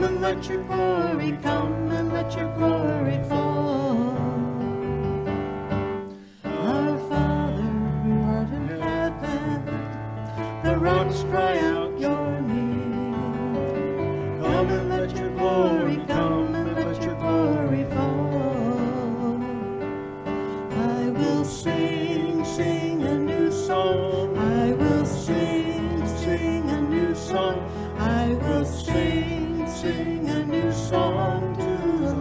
Come and let your glory, come and let your glory fall. Our Father who art in heaven, the rocks cry out your name. Come and let your glory, come and let your glory fall. I will sing, sing a new song. I will sing, sing a new song. I will sing, sing a new song to the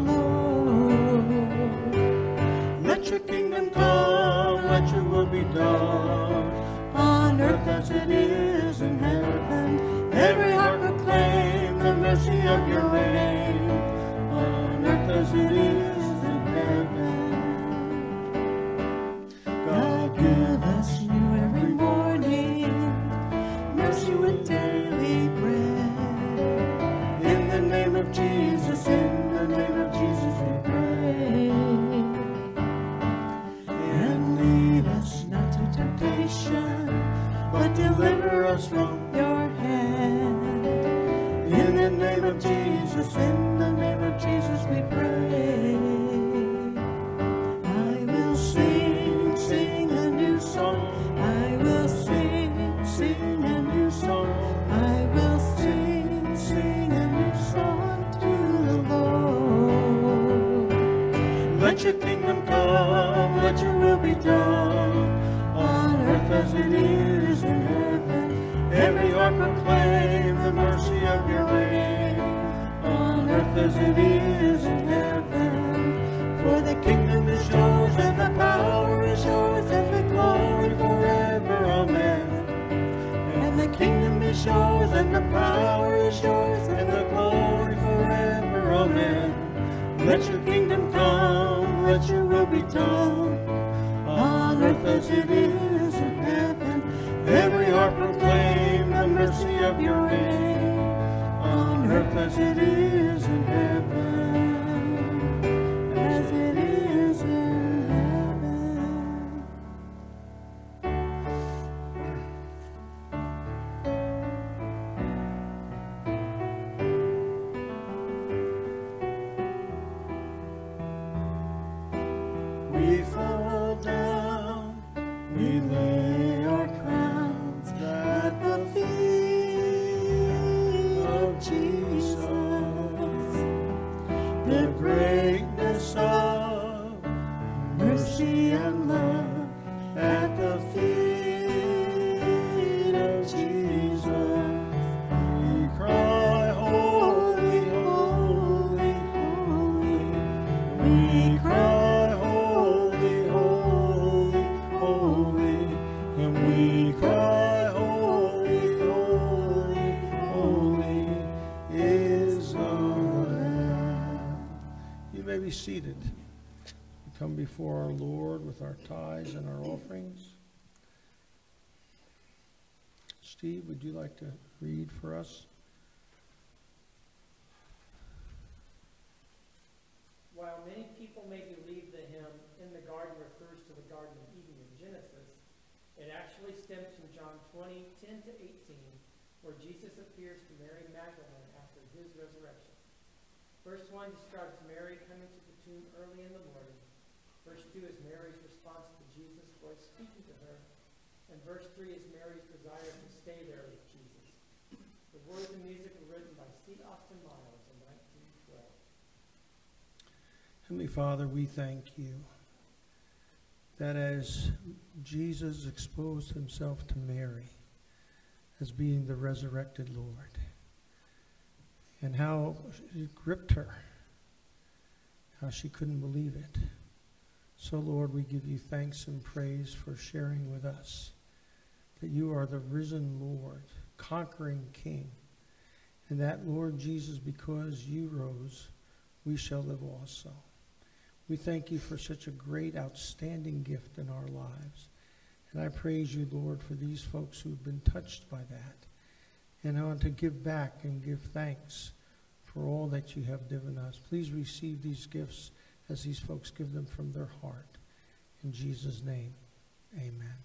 Lord. Let your kingdom come, let your will be done, on earth as it is in heaven. Every heart proclaim the mercy of your reign, on earth as it is in heaven. God, give us new every morning, mercy with daily bread. In the name of Jesus, in the name of Jesus we pray. And lead us not to temptation, but deliver us from your hand. In the name of Jesus, in the name of Jesus we pray. I will sing, sing a new song. I will sing, sing a new song. I will sing, sing a new song. Let your kingdom come, let your will be done, on earth as it is in heaven. Every heart proclaim the mercy of your reign, on earth as it is in heaven. For the kingdom is yours and the power is yours and the glory forever, amen. And the kingdom is yours and the power is yours and the glory forever, amen. Let your kingdom come, let your will be done, on earth as it is in heaven. Every heart proclaim the mercy of your reign, on earth as it is in heaven, as it is in heaven. Seated. We come before our Lord with our tithes and our offerings. Steve, would you like to read for us? While many people may believe the hymn "In the Garden" refers to the Garden of Eden in Genesis, it actually stems from John 20:10-18, where Jesus appears to Mary Magdalene after his resurrection. Verse 1 describes Mary coming to the tomb early in the morning. Verse 2 is Mary's response to Jesus' voice speaking to her. And verse 3 is Mary's desire to stay there with Jesus. The words and music were written by C. Austin Miles in 1912. Heavenly Father, we thank you that as Jesus exposed himself to Mary as being the resurrected Lord, and how it gripped her, how she couldn't believe it. So, Lord, we give you thanks and praise for sharing with us that you are the risen Lord, conquering King, and that, Lord Jesus, because you rose, we shall live also. We thank you for such a great, outstanding gift in our lives. And I praise you, Lord, for these folks who have been touched by that, and I want to give back and give thanks for all that you have given us. Please receive these gifts as these folks give them from their heart. In Jesus' name, amen.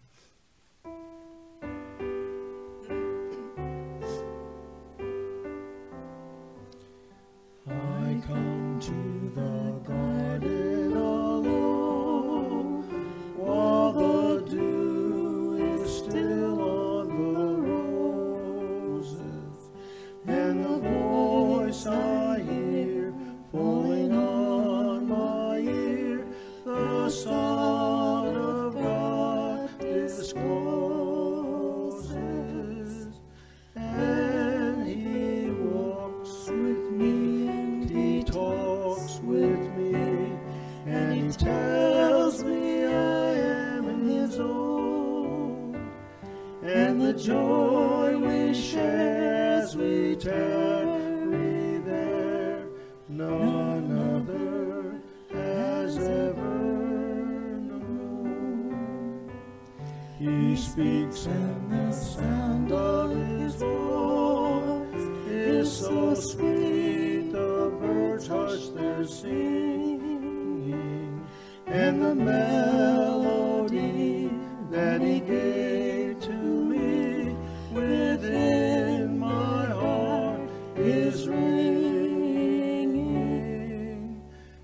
so sweet the birds hush their singing, and the melody that he gave to me within my heart is ringing.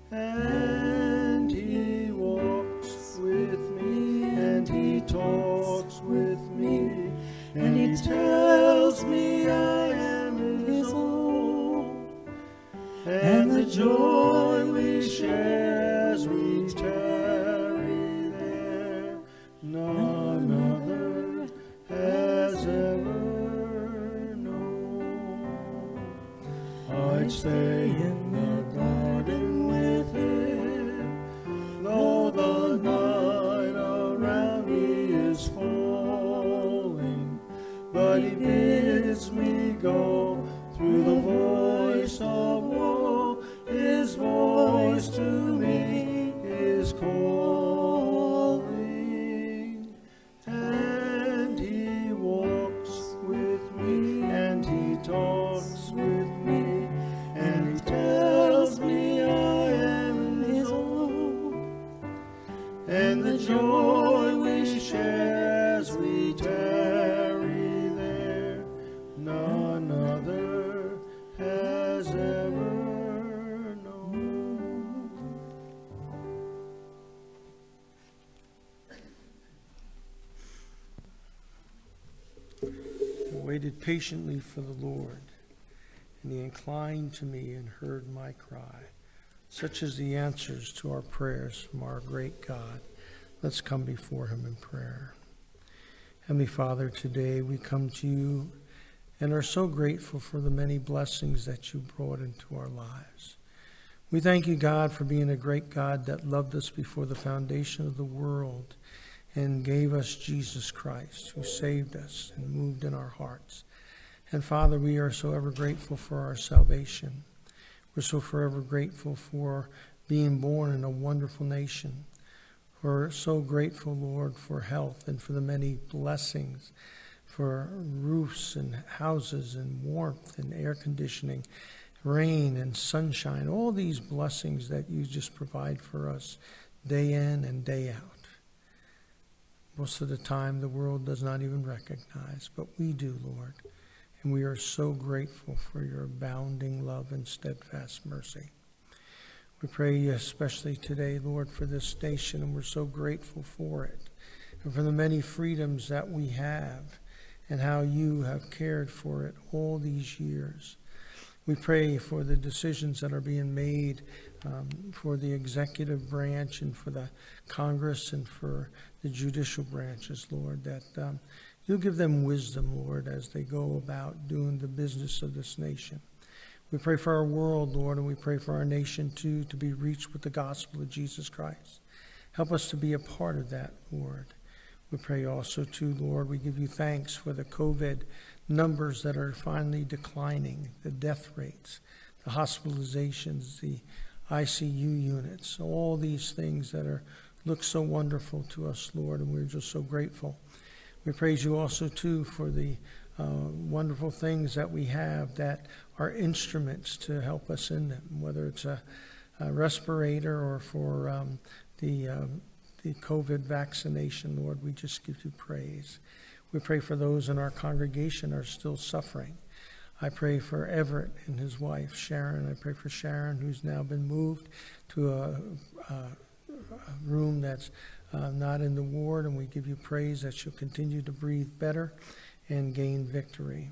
And he walks with me, and he talks with me, and he tells me I am his own, and the joy we share as we tarry there, none other has ever known. I'd stay in the garden with him, though the night around me is falling, but he bids me go through the voice of woe. His voice to me is calling. And he walks with me, and he talks with me, and he tells me I am his own, and the joy we share as we tarry there, none other has ever known. I waited patiently for the Lord, and he inclined to me and heard my cry. Such is the answers to our prayers from our great God. Let's come before him in prayer. Heavenly Father, today we come to you and are so grateful for the many blessings that you brought into our lives. We thank you, God, for being a great God that loved us before the foundation of the world and gave us Jesus Christ, who saved us and moved in our hearts. And Father, we are so ever grateful for our salvation. We're so forever grateful for being born in a wonderful nation. We're so grateful, Lord, for health and for the many blessings, for roofs and houses and warmth and air conditioning, rain and sunshine, all these blessings that you just provide for us day in and day out. Most of the time the world does not even recognize, but we do, Lord, and we are so grateful for your abounding love and steadfast mercy. We pray especially today, Lord, for this nation, and we're so grateful for it and for the many freedoms that we have and how you have cared for it all these years. We pray for the decisions that are being made for the executive branch and for the Congress and for the judicial branches, Lord, that you'll give them wisdom, Lord, as they go about doing the business of this nation. We pray for our world, Lord, and we pray for our nation, too, to be reached with the gospel of Jesus Christ. Help us to be a part of that, Lord. We pray also, too, Lord, we give you thanks for the COVID numbers that are finally declining, the death rates, the hospitalizations, the ICU units, all these things that look so wonderful to us, Lord, and we're just so grateful. We praise you also, too, for the wonderful things that we have that are instruments to help us in them, whether it's a respirator or for the COVID vaccination, Lord, we just give you praise. We pray for those in our congregation are still suffering. I pray for Everett and his wife, Sharon. I pray for Sharon, who's now been moved to a room that's not in the ward, and we give you praise that she'll continue to breathe better and gain victory.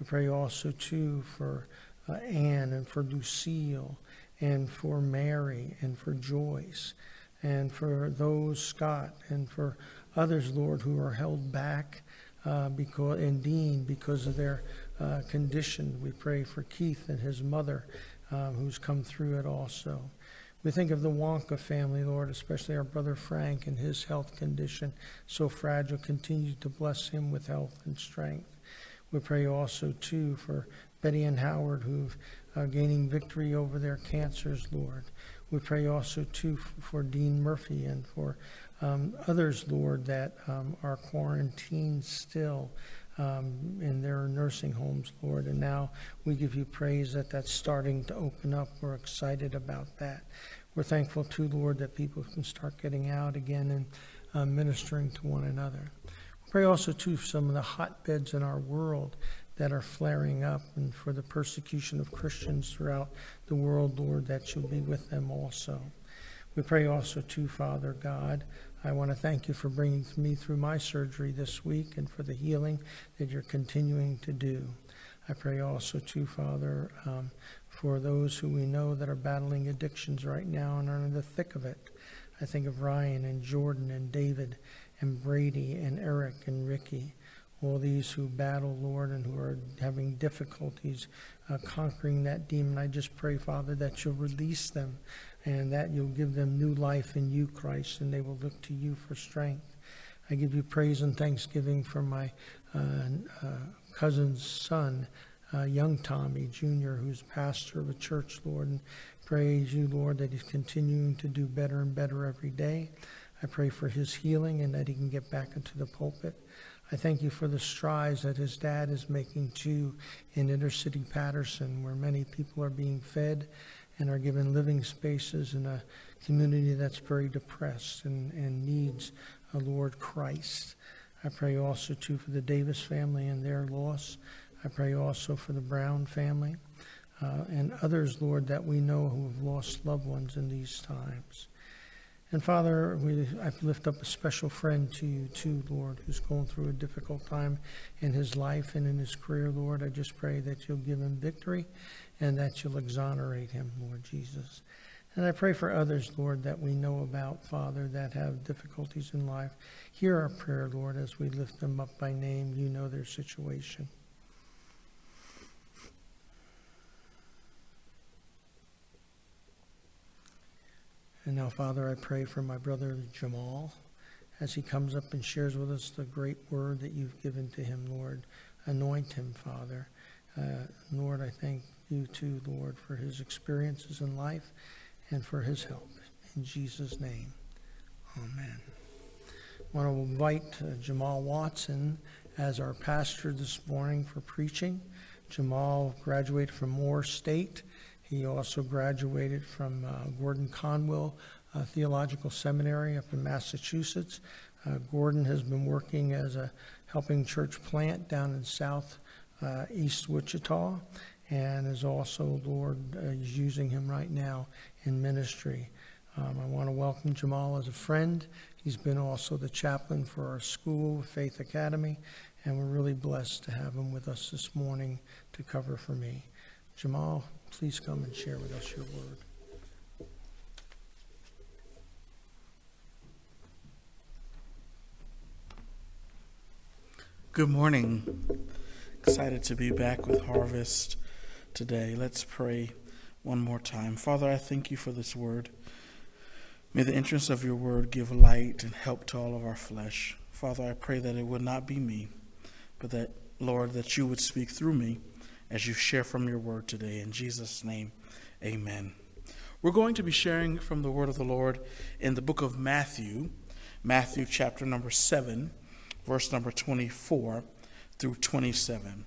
We pray also, too, for Anne and for Lucille and for Mary and for Joyce and for those, Scott, and for others, Lord, who are held back because of their condition. We pray for Keith and his mother who's come through it also. We think of the Wonka family, Lord, especially our brother Frank and his health condition, so fragile. Continue to bless him with health and strength. We pray also, too, for Betty and Howard, who are gaining victory over their cancers, Lord. We pray also, too, for Dean Murphy and for others, Lord, that are quarantined still, in their nursing homes, Lord. And now we give you praise that that's starting to open up. We're excited about that. We're thankful, too, Lord, that people can start getting out again and ministering to one another. We pray also, too, for some of the hotbeds in our world that are flaring up, and for the persecution of Christians throughout the world, Lord, that you'll be with them also. We pray also, too, Father God, I want to thank you for bringing me through my surgery this week and for the healing that you're continuing to do. I pray also, too, Father, for those who we know that are battling addictions right now and are in the thick of it. I think of Ryan and Jordan and David and Brady and Eric and Ricky, all these who battle, Lord, and who are having difficulties conquering that demon. I just pray, Father, that you'll release them and that you'll give them new life in you, Christ, and they will look to you for strength. I give you praise and thanksgiving for my cousin's son, young Tommy Jr., who's pastor of a church, Lord, and praise you, Lord, that he's continuing to do better and better every day. I pray for his healing and that he can get back into the pulpit. I thank you for the strides that his dad is making, too, in inner city Patterson, where many people are being fed and are given living spaces in a community that's very depressed and needs a Lord Christ. I pray also, too, for the Davis family and their loss. I pray also for the Brown family and others, Lord, that we know who have lost loved ones in these times. And Father, I lift up a special friend to you too, Lord, who's going through a difficult time in his life and in his career, Lord. I just pray that you'll give him victory and that you'll exonerate him, Lord Jesus. And I pray for others, Lord, that we know about, Father, that have difficulties in life. Hear our prayer, Lord, as we lift them up by name. You know their situation. And now, Father, I pray for my brother Jamal as he comes up and shares with us the great word that you've given to him, Lord. Anoint him, Father. Lord, I thank you, too, Lord, for his experiences in life and for his help. In Jesus' name, amen. I want to invite Jamal Watson as our pastor this morning for preaching. Jamal graduated from Moore State. He also graduated from Gordon Conwell Theological Seminary up in Massachusetts. Gordon has been working as a helping church plant down in southeast Wichita, and is also, Lord, is using him right now in ministry. I want to welcome Jamal as a friend. He's been also the chaplain for our school, Faith Academy, and we're really blessed to have him with us this morning to cover for me. Jamal, please come and share with us your word. Good morning. Excited to be back with Harvest today. Let's pray one more time. Father, I thank you for this word. May the entrance of your word give light and help to all of our flesh. Father, I pray that it would not be me, but that, Lord, that you would speak through me as you share from your word today. In Jesus' name, amen. We're going to be sharing from the word of the Lord in the book of Matthew, Matthew chapter number 7, verse number 24 through 27.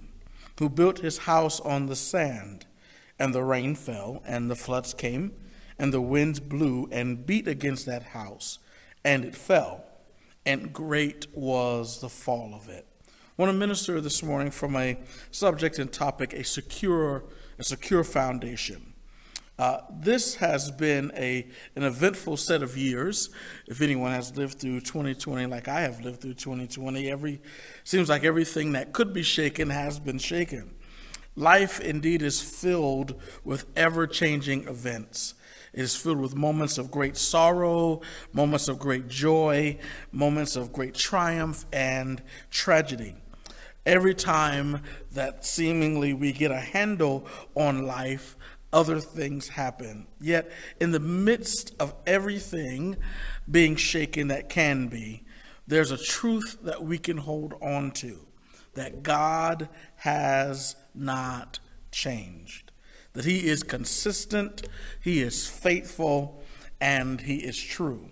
who built his house on the sand, and the rain fell, and the floods came, and the winds blew and beat against that house, and it fell, and great was the fall of it. I want to minister this morning from a subject and topic, a secure foundation. This has been an eventful set of years. If anyone has lived through 2020 like I have lived through 2020, seems like everything that could be shaken has been shaken. Life indeed is filled with ever-changing events. It is filled with moments of great sorrow, moments of great joy, moments of great triumph and tragedy. Every time that seemingly we get a handle on life, other things happen. Yet, in the midst of everything being shaken that can be, there's a truth that we can hold on to, that God has not changed, that he is consistent, he is faithful, and he is true.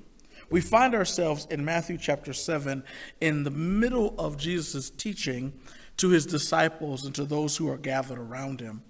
We find ourselves in Matthew chapter 7 in the middle of Jesus' teaching to his disciples and to those who are gathered around him.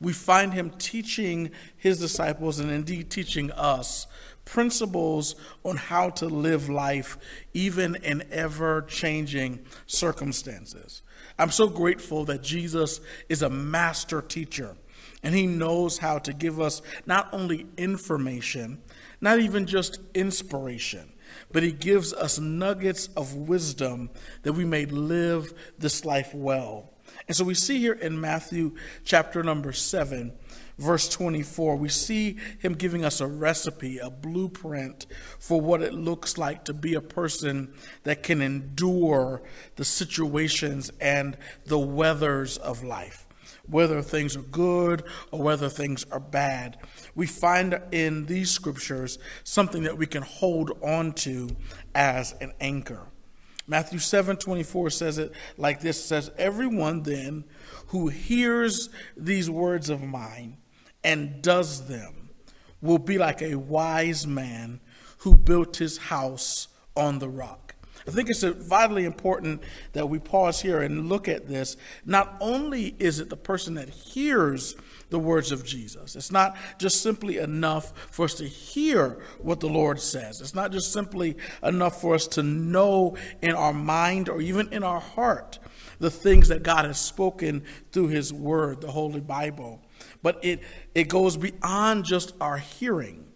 We find him teaching his disciples, and indeed teaching us, principles on how to live life even in ever-changing circumstances. I'm so grateful that Jesus is a master teacher, and he knows how to give us not only information, not even just inspiration, but he gives us nuggets of wisdom that we may live this life well. And so we see here in Matthew chapter number 7, verse 24, we see him giving us a recipe, a blueprint for what it looks like to be a person that can endure the situations and the weathers of life, whether things are good or whether things are bad. We find in these scriptures something that we can hold on to as an anchor. Matthew 7:24 says it like this. It says, "Everyone then who hears these words of mine and does them will be like a wise man who built his house on the rock." I think it's vitally important that we pause here and look at this. Not only is it the person that hears the words of Jesus. It's not just simply enough for us to hear what the Lord says. It's not just simply enough for us to know in our mind or even in our heart the things that God has spoken through his word, the Holy Bible. But it goes beyond just our hearing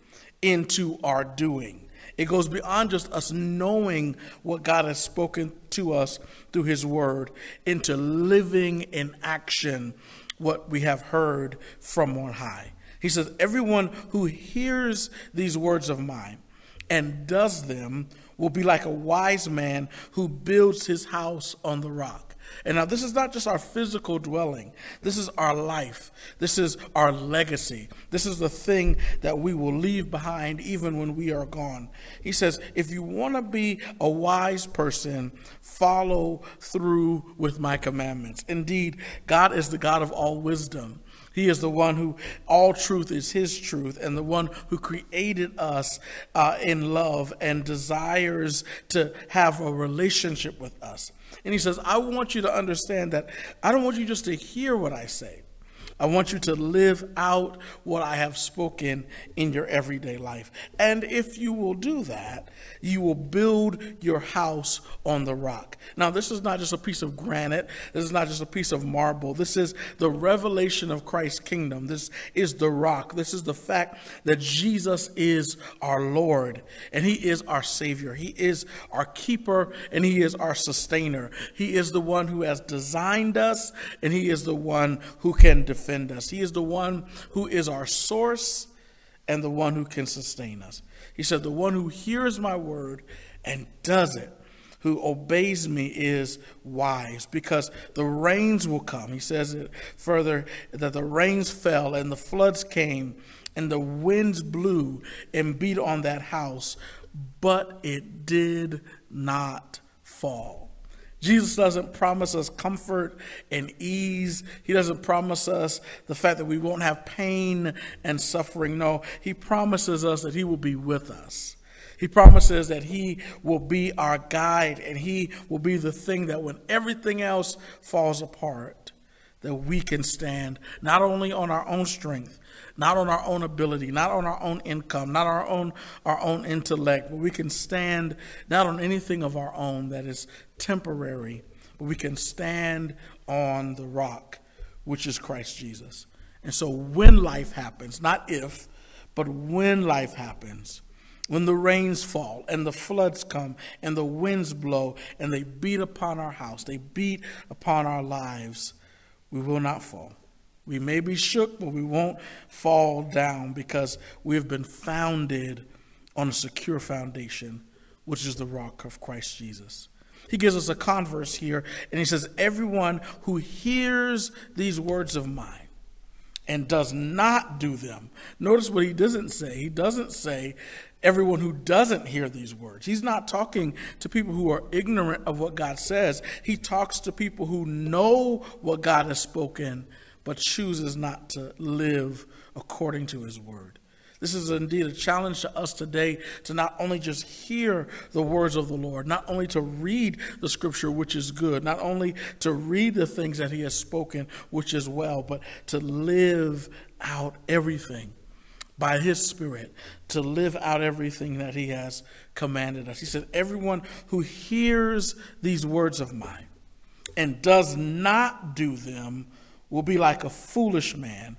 into our doing. It goes beyond just us knowing what God has spoken to us through his word into living in action what we have heard from on high. He says, everyone who hears these words of mine and does them will be like a wise man who builds his house on the rock. And now this is not just our physical dwelling. This is our life. This is our legacy. This is the thing that we will leave behind even when we are gone. He says, if you want to be a wise person, follow through with my commandments. Indeed, God is the God of all wisdom. He is the one who all truth is his truth, and the one who created us in love and desires to have a relationship with us. And he says, I want you to understand that I don't want you just to hear what I say. I want you to live out what I have spoken in your everyday life. And if you will do that, you will build your house on the rock. Now, this is not just a piece of granite. This is not just a piece of marble. This is the revelation of Christ's kingdom. This is the rock. This is the fact that Jesus is our Lord, and he is our Savior. He is our keeper, and he is our sustainer. He is the one who has designed us, and he is the one who can defend us. He is the one who is our source and the one who can sustain us. He said, the one who hears my word and does it, who obeys me, is wise, because the rains will come. He says it further, that the rains fell and the floods came and the winds blew and beat on that house, but it did not fall. Jesus doesn't promise us comfort and ease. He doesn't promise us the fact that we won't have pain and suffering. No, he promises us that he will be with us. He promises that he will be our guide, and he will be the thing that when everything else falls apart, that we can stand not only on our own strength, not on our own ability, not on our own income, not our own intellect, but we can stand not on anything of our own that is temporary, but we can stand on the rock, which is Christ Jesus. And so when life happens, not if, but when life happens, when the rains fall and the floods come and the winds blow and they beat upon our house, they beat upon our lives, we will not fall. We may be shook, but we won't fall down, because we have been founded on a secure foundation, which is the rock of Christ Jesus. He gives us a converse here, and he says, everyone who hears these words of mine and does not do them. Notice what he doesn't say. He doesn't say everyone who doesn't hear these words. He's not talking to people who are ignorant of what God says. He talks to people who know what God has spoken, but chooses not to live according to his word. This is indeed a challenge to us today to not only just hear the words of the Lord, not only to read the scripture, which is good, not only to read the things that he has spoken, which is well, but to live out everything by his Spirit, to live out everything that he has commanded us. He said, everyone who hears these words of mine and does not do them will be like a foolish man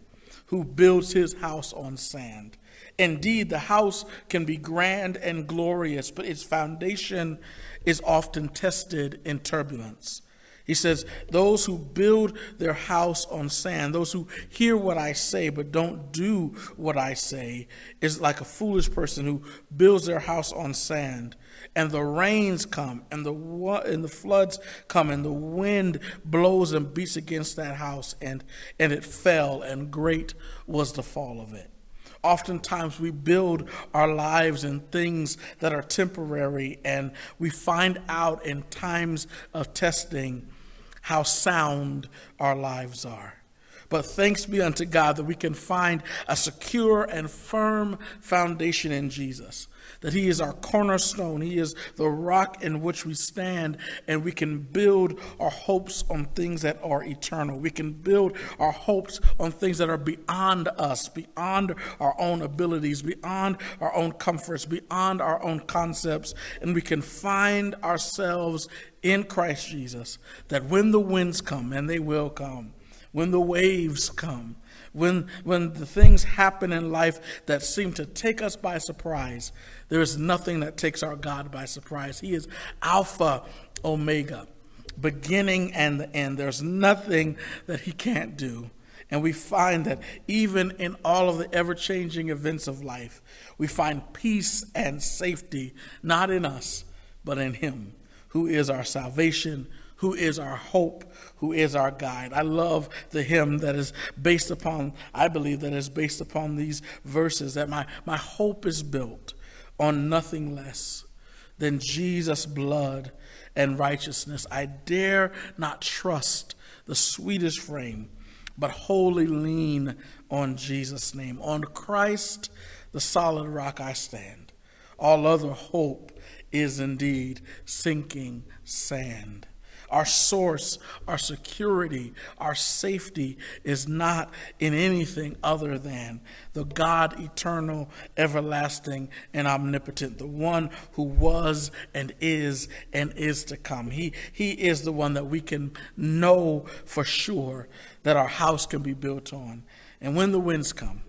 who builds his house on sand. Indeed, the house can be grand and glorious, but its foundation is often tested in turbulence. He says, those who build their house on sand, those who hear what I say but don't do what I say, is like a foolish person who builds their house on sand, and the rains come, and the floods come, and the wind blows and beats against that house, and it fell, and great was the fall of it. Oftentimes we build our lives in things that are temporary, and we find out in times of testing how sound our lives are. But thanks be unto God that we can find a secure and firm foundation in Jesus, that he is our cornerstone. He is the rock in which we stand, and we can build our hopes on things that are eternal. We can build our hopes on things that are beyond us, beyond our own abilities, beyond our own comforts, beyond our own concepts, and we can find ourselves in Christ Jesus, that when the winds come, and they will come, when the waves come, when the things happen in life that seem to take us by surprise, there is nothing that takes our God by surprise. He is Alpha, Omega, beginning and the end. There's nothing that he can't do. And we find that even in all of the ever-changing events of life, we find peace and safety, not in us, but in him, who is our salvation, who is our hope, who is our guide. I love the hymn that is based upon, I believe that is based upon these verses, that my hope is built on nothing less than Jesus' blood and righteousness. I dare not trust the sweetest frame, but wholly lean on Jesus' name. On Christ, the solid rock, I stand. All other hope is indeed sinking sand. Our source, our security, our safety is not in anything other than the God eternal, everlasting, and omnipotent, the one who was and is to come. He is the one that we can know for sure that our house can be built on. And when the winds come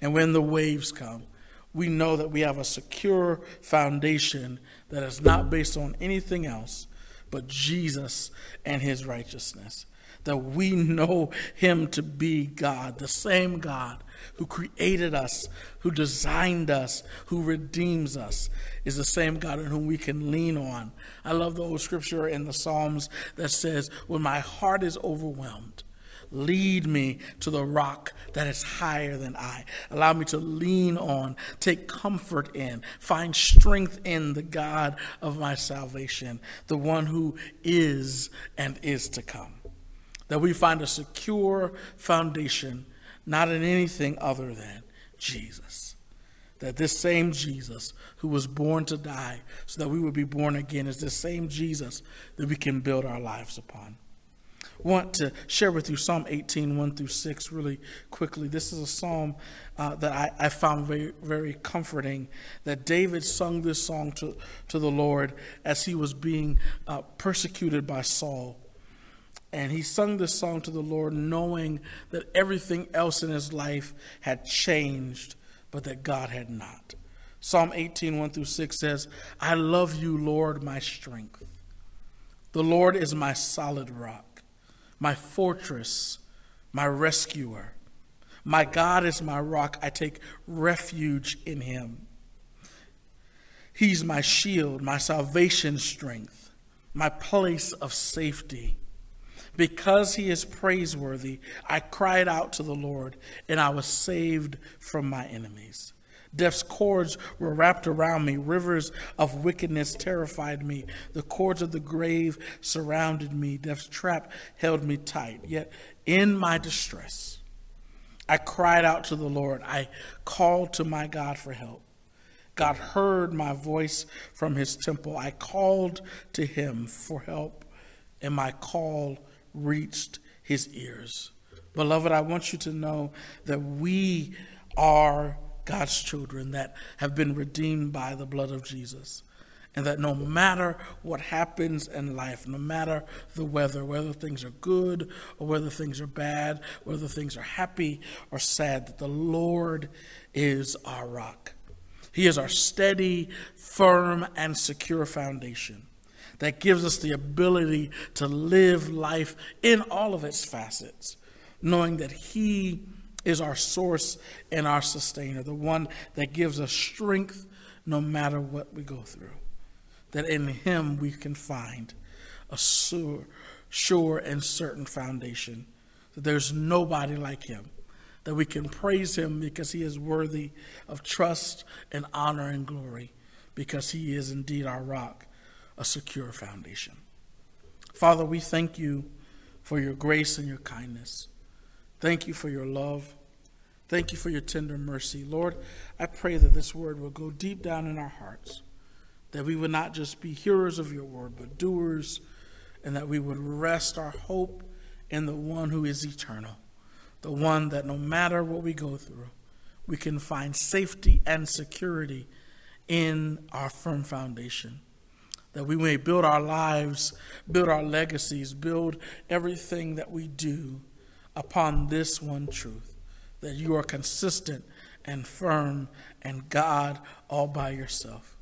and when the waves come, we know that we have a secure foundation that is not based on anything else but Jesus and his righteousness, that we know him to be God, the same God who created us, who designed us, who redeems us, is the same God in whom we can lean on. I love the old scripture in the Psalms that says, when my heart is overwhelmed, lead me to the rock that is higher than I. Allow me to lean on, take comfort in, find strength in the God of my salvation, the one who is and is to come. That we find a secure foundation, not in anything other than Jesus. That this same Jesus who was born to die so that we would be born again is the same Jesus that we can build our lives upon. Want to share with you Psalm 18, 1 through 6 really quickly. This is a psalm that I found very, very comforting, that David sung this song to the Lord as he was being persecuted by Saul. And he sung this song to the Lord knowing that everything else in his life had changed, but that God had not. Psalm 18, 1 through 6 says, I love you, Lord, my strength. The Lord is my solid rock, my fortress, my rescuer. My God is my rock. I take refuge in him. He's my shield, my salvation strength, my place of safety. Because he is praiseworthy, I cried out to the Lord, and I was saved from my enemies. Death's cords were wrapped around me. Rivers of wickedness terrified me. The cords of the grave surrounded me. Death's trap held me tight. Yet in my distress, I cried out to the Lord. I called to my God for help. God heard my voice from his temple. I called to him for help, and my call reached his ears. Beloved, I want you to know that we are God's children that have been redeemed by the blood of Jesus, and that no matter what happens in life, no matter the weather, whether things are good or whether things are bad, whether things are happy or sad, that the Lord is our rock. He is our steady, firm, and secure foundation that gives us the ability to live life in all of its facets, knowing that he is our source and our sustainer, the one that gives us strength no matter what we go through, that in him we can find a sure and certain foundation, that there's nobody like him, that we can praise him because he is worthy of trust and honor and glory, because he is indeed our rock, a secure foundation. Father, we thank you for your grace and your kindness. Thank you for your love. Thank you for your tender mercy. Lord, I pray that this word will go deep down in our hearts, that we would not just be hearers of your word, but doers, and that we would rest our hope in the one who is eternal, the one that no matter what we go through, we can find safety and security in our firm foundation, that we may build our lives, build our legacies, build everything that we do upon this one truth, that you are consistent and firm and God all by yourself,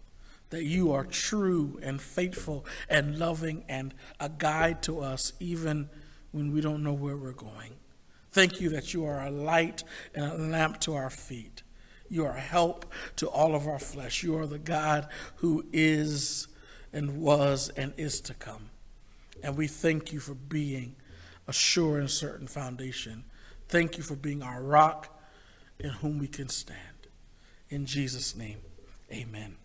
that you are true and faithful and loving and a guide to us even when we don't know where we're going. Thank you that you are a light and a lamp to our feet. You are a help to all of our flesh. You are the God who is and was and is to come. And we thank you for being a sure and certain foundation. Thank you for being our rock in whom we can stand. In Jesus' name, amen.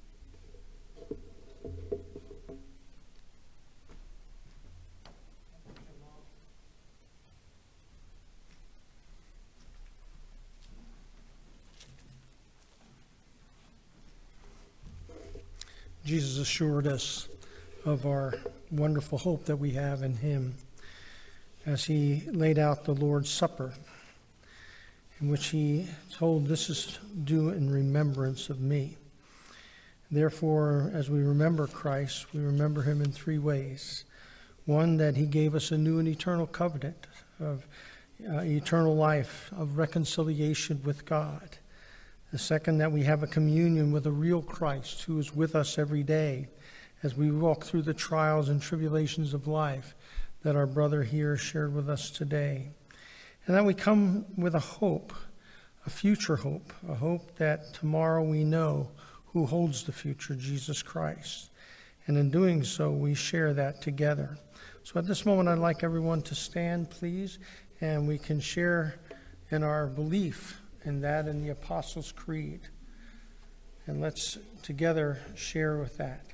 Jesus assured us of our wonderful hope that we have in him as he laid out the Lord's Supper, in which he told, "This is due in remembrance of me." Therefore, as we remember Christ, we remember him in three ways. One, that he gave us a new and eternal covenant of eternal life, of reconciliation with God. The second, that we have a communion with a real Christ who is with us every day as we walk through the trials and tribulations of life that our brother here shared with us today. And that we come with a hope, a future hope, a hope that tomorrow we know who holds the future, Jesus Christ. And in doing so, we share that together. So at this moment, I'd like everyone to stand, please, and we can share in our belief and that in the Apostles' Creed. And let's together share with that.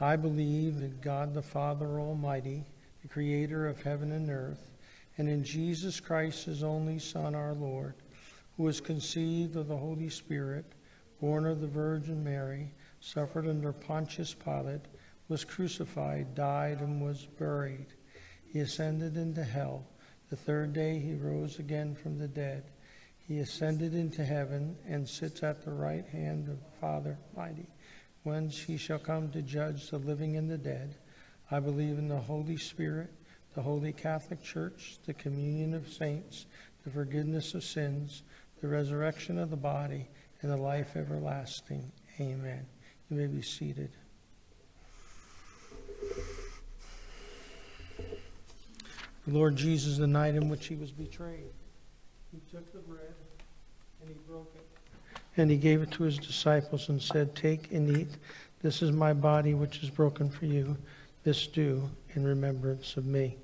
I believe in God the Father Almighty, the creator of heaven and earth, and in Jesus Christ, his only Son, our Lord, who was conceived of the Holy Spirit, born of the Virgin Mary, suffered under Pontius Pilate, was crucified, died, and was buried. He ascended into hell. The third day he rose again from the dead. He ascended into heaven and sits at the right hand of the Father Almighty, whence he shall come to judge the living and the dead. I believe in the Holy Spirit, the Holy Catholic Church, the communion of saints, the forgiveness of sins, the resurrection of the body, and the life everlasting. Amen. You may be seated. The Lord Jesus, the night in which he was betrayed, he took the bread and he broke it and he gave it to his disciples and said, "Take and eat. This is my body, which is broken for you. This do in remembrance of me.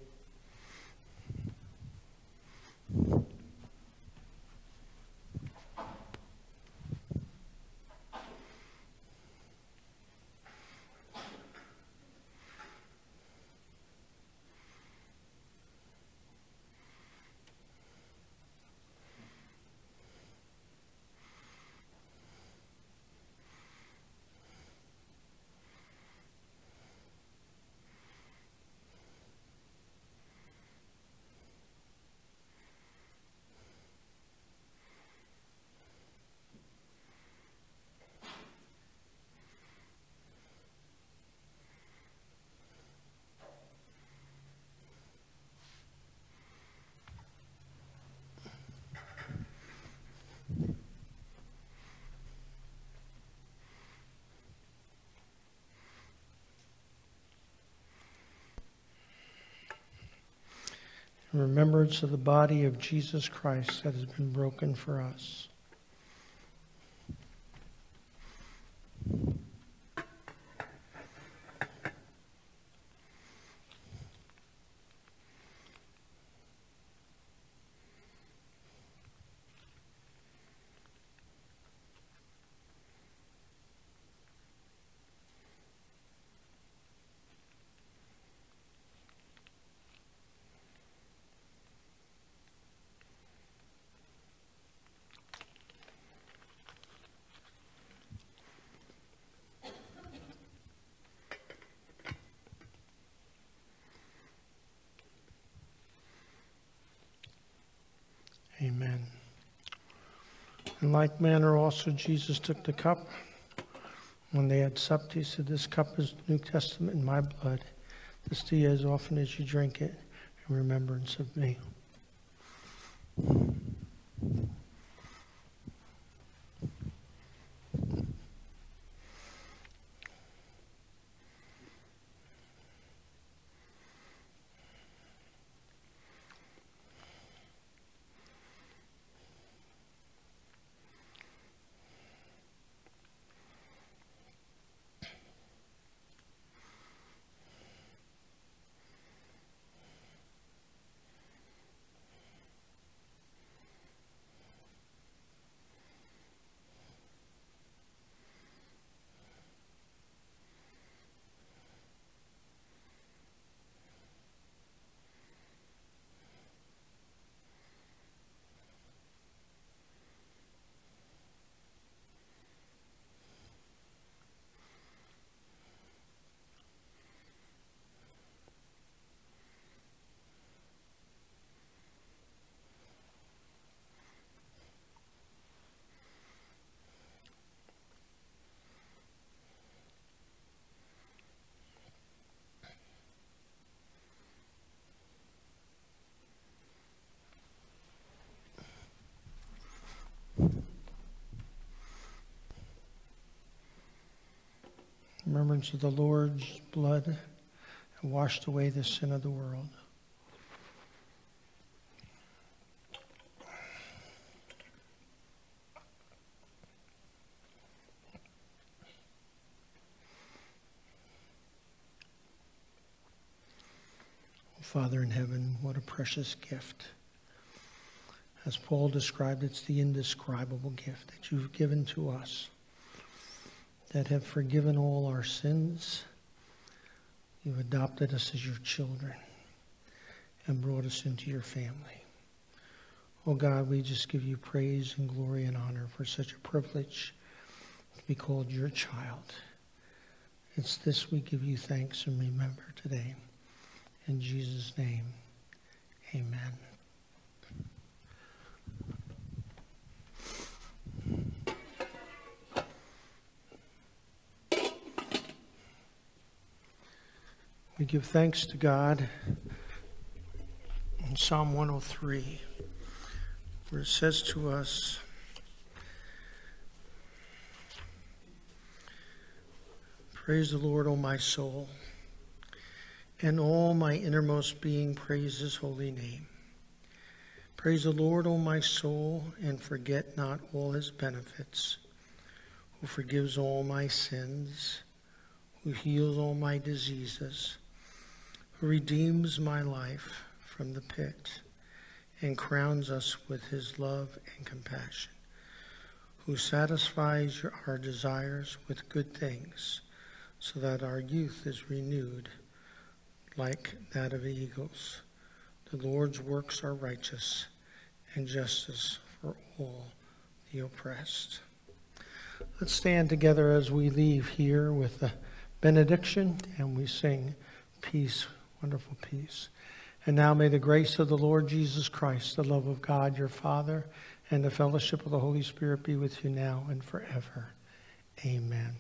In remembrance of the body of Jesus Christ that has been broken for us. Amen. In like manner also Jesus took the cup. When they had supped, he said, "This cup is the New Testament in my blood. This do ye as often as you drink it in remembrance of me." Remembrance of the Lord's blood and washed away the sin of the world. Father in heaven, what a precious gift. As Paul described, it's the indescribable gift that you've given to us, that have forgiven all our sins. You've adopted us as your children and brought us into your family. Oh God, we just give you praise and glory and honor for such a privilege to be called your child. It's this we give you thanks and remember today. In Jesus' name, amen. We give thanks to God in Psalm 103, where it says to us, "Praise the Lord, O my soul, and all my innermost being, praise his holy name. Praise the Lord, O my soul, and forget not all his benefits, who forgives all my sins, who heals all my diseases, redeems my life from the pit and crowns us with his love and compassion, who satisfies our desires with good things so that our youth is renewed like that of eagles. The Lord's works are righteous and justice for all the oppressed. Let's stand together as we leave here with the benediction, and we sing Peace, Wonderful Peace. And now may the grace of the Lord Jesus Christ, the love of God your Father, and the fellowship of the Holy Spirit be with you now and forever. Amen.